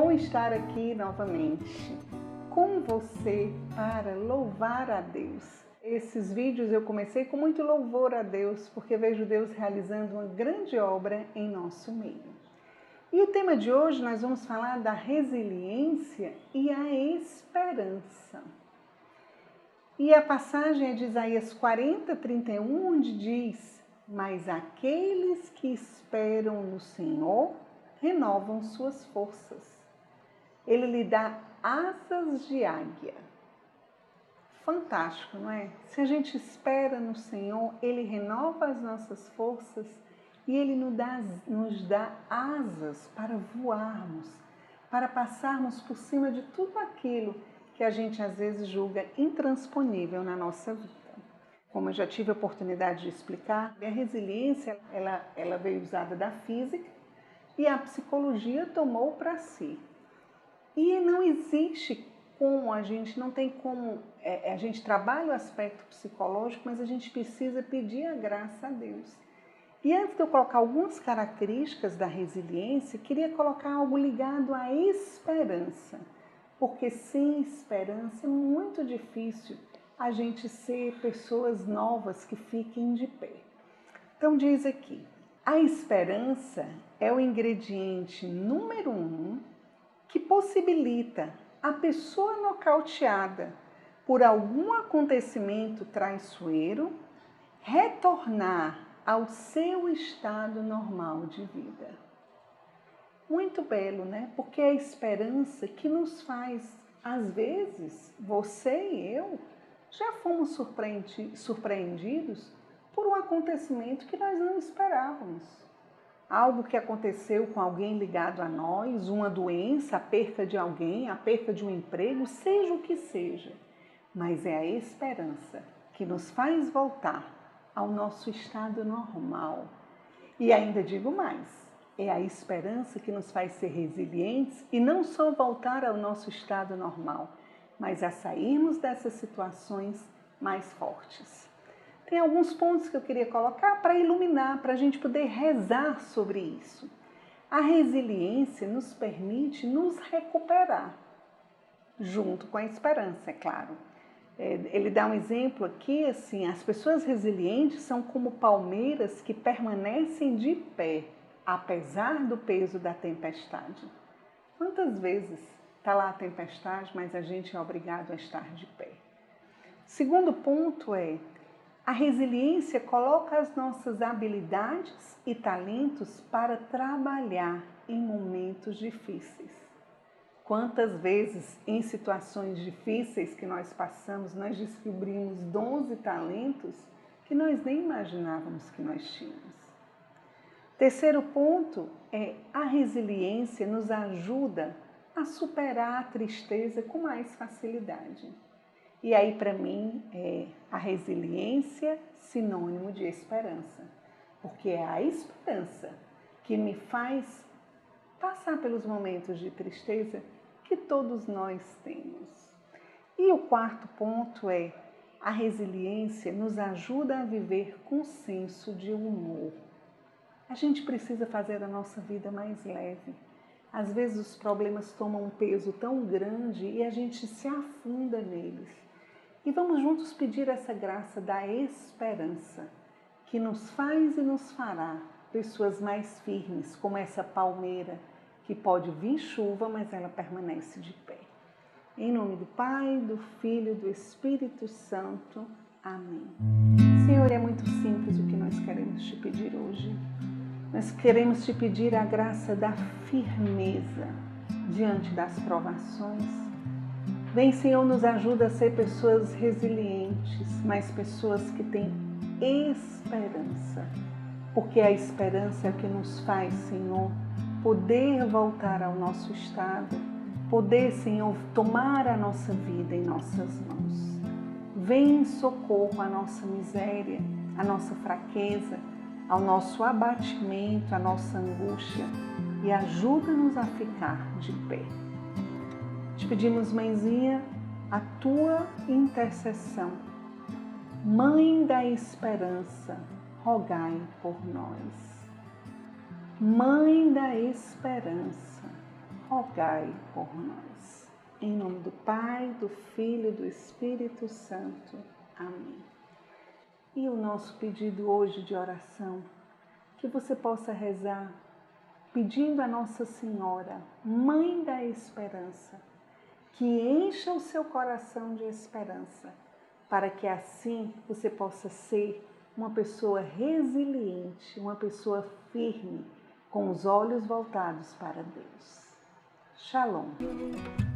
bom estar aqui novamente com você para louvar a Deus. Esses vídeos eu comecei com muito louvor a Deus, porque vejo Deus realizando uma grande obra em nosso meio. E o tema de hoje nós vamos falar da resiliência e a esperança. E a passagem é de Isaías 40, 31, onde diz: mas aqueles que esperam no Senhor renovam suas forças. Ele lhe dá asas de águia. Fantástico, não é? Se a gente espera no Senhor, Ele renova as nossas forças e Ele nos dá asas para voarmos, para passarmos por cima de tudo aquilo que a gente às vezes julga intransponível na nossa vida. Como eu já tive a oportunidade de explicar, a resiliência ela veio usada da física e a psicologia tomou para si. E não existe como a gente trabalha o aspecto psicológico, mas a gente precisa pedir a graça a Deus. E antes de eu colocar algumas características da resiliência, queria colocar algo ligado à esperança, porque sem esperança é muito difícil a gente ser pessoas novas que fiquem de pé. Então diz aqui: a esperança é o ingrediente número 1 que possibilita a pessoa nocauteada por algum acontecimento traiçoeiro retornar ao seu estado normal de vida. Muito belo, né? Porque é a esperança que nos faz, às vezes, você e eu, já fomos surpreendidos por um acontecimento que nós não esperávamos. Algo que aconteceu com alguém ligado a nós, uma doença, a perda de alguém, a perda de um emprego, seja o que seja. Mas é a esperança que nos faz voltar ao nosso estado normal. E ainda digo mais, é a esperança que nos faz ser resilientes e não só voltar ao nosso estado normal, mas a sairmos dessas situações mais fortes. Tem alguns pontos que eu queria colocar para iluminar, para a gente poder rezar sobre isso. A resiliência nos permite nos recuperar, junto com a esperança, é claro. Ele dá um exemplo aqui, assim: as pessoas resilientes são como palmeiras que permanecem de pé, apesar do peso da tempestade. Quantas vezes está lá a tempestade, mas a gente é obrigado a estar de pé. Segundo ponto é: a resiliência coloca as nossas habilidades e talentos para trabalhar em momentos difíceis. Quantas vezes, em situações difíceis que nós passamos, nós descobrimos dons e talentos que nós nem imaginávamos que nós tínhamos. Terceiro ponto é: a resiliência nos ajuda a superar a tristeza com mais facilidade. E aí, para mim, é a resiliência sinônimo de esperança, porque é a esperança que me faz passar pelos momentos de tristeza que todos nós temos. E o quarto ponto é: a resiliência nos ajuda a viver com senso de humor. A gente precisa fazer a nossa vida mais leve. Às vezes os problemas tomam um peso tão grande e a gente se afunda neles. E vamos juntos pedir essa graça da esperança, que nos faz e nos fará pessoas mais firmes, como essa palmeira, que pode vir chuva, mas ela permanece de pé. Em nome do Pai, do Filho e do Espírito Santo. Amém. Senhor, é muito simples o que nós queremos te pedir hoje. Nós queremos te pedir a graça da firmeza diante das provações. Vem, Senhor, nos ajuda a ser pessoas resilientes, mas pessoas que têm esperança. Porque a esperança é o que nos faz, Senhor, poder voltar ao nosso estado, poder, Senhor, tomar a nossa vida em nossas mãos. Vem em socorro à nossa miséria, à nossa fraqueza, ao nosso abatimento, à nossa angústia, e ajuda-nos a ficar de pé. Te pedimos, Mãezinha, a tua intercessão. Mãe da esperança, rogai por nós. Mãe da esperança, rogai por nós. Em nome do Pai, do Filho e do Espírito Santo. Amém. E o nosso pedido hoje de oração, que você possa rezar pedindo a Nossa Senhora, Mãe da Esperança, que encha o seu coração de esperança, para que assim você possa ser uma pessoa resiliente, uma pessoa firme, com os olhos voltados para Deus. Shalom.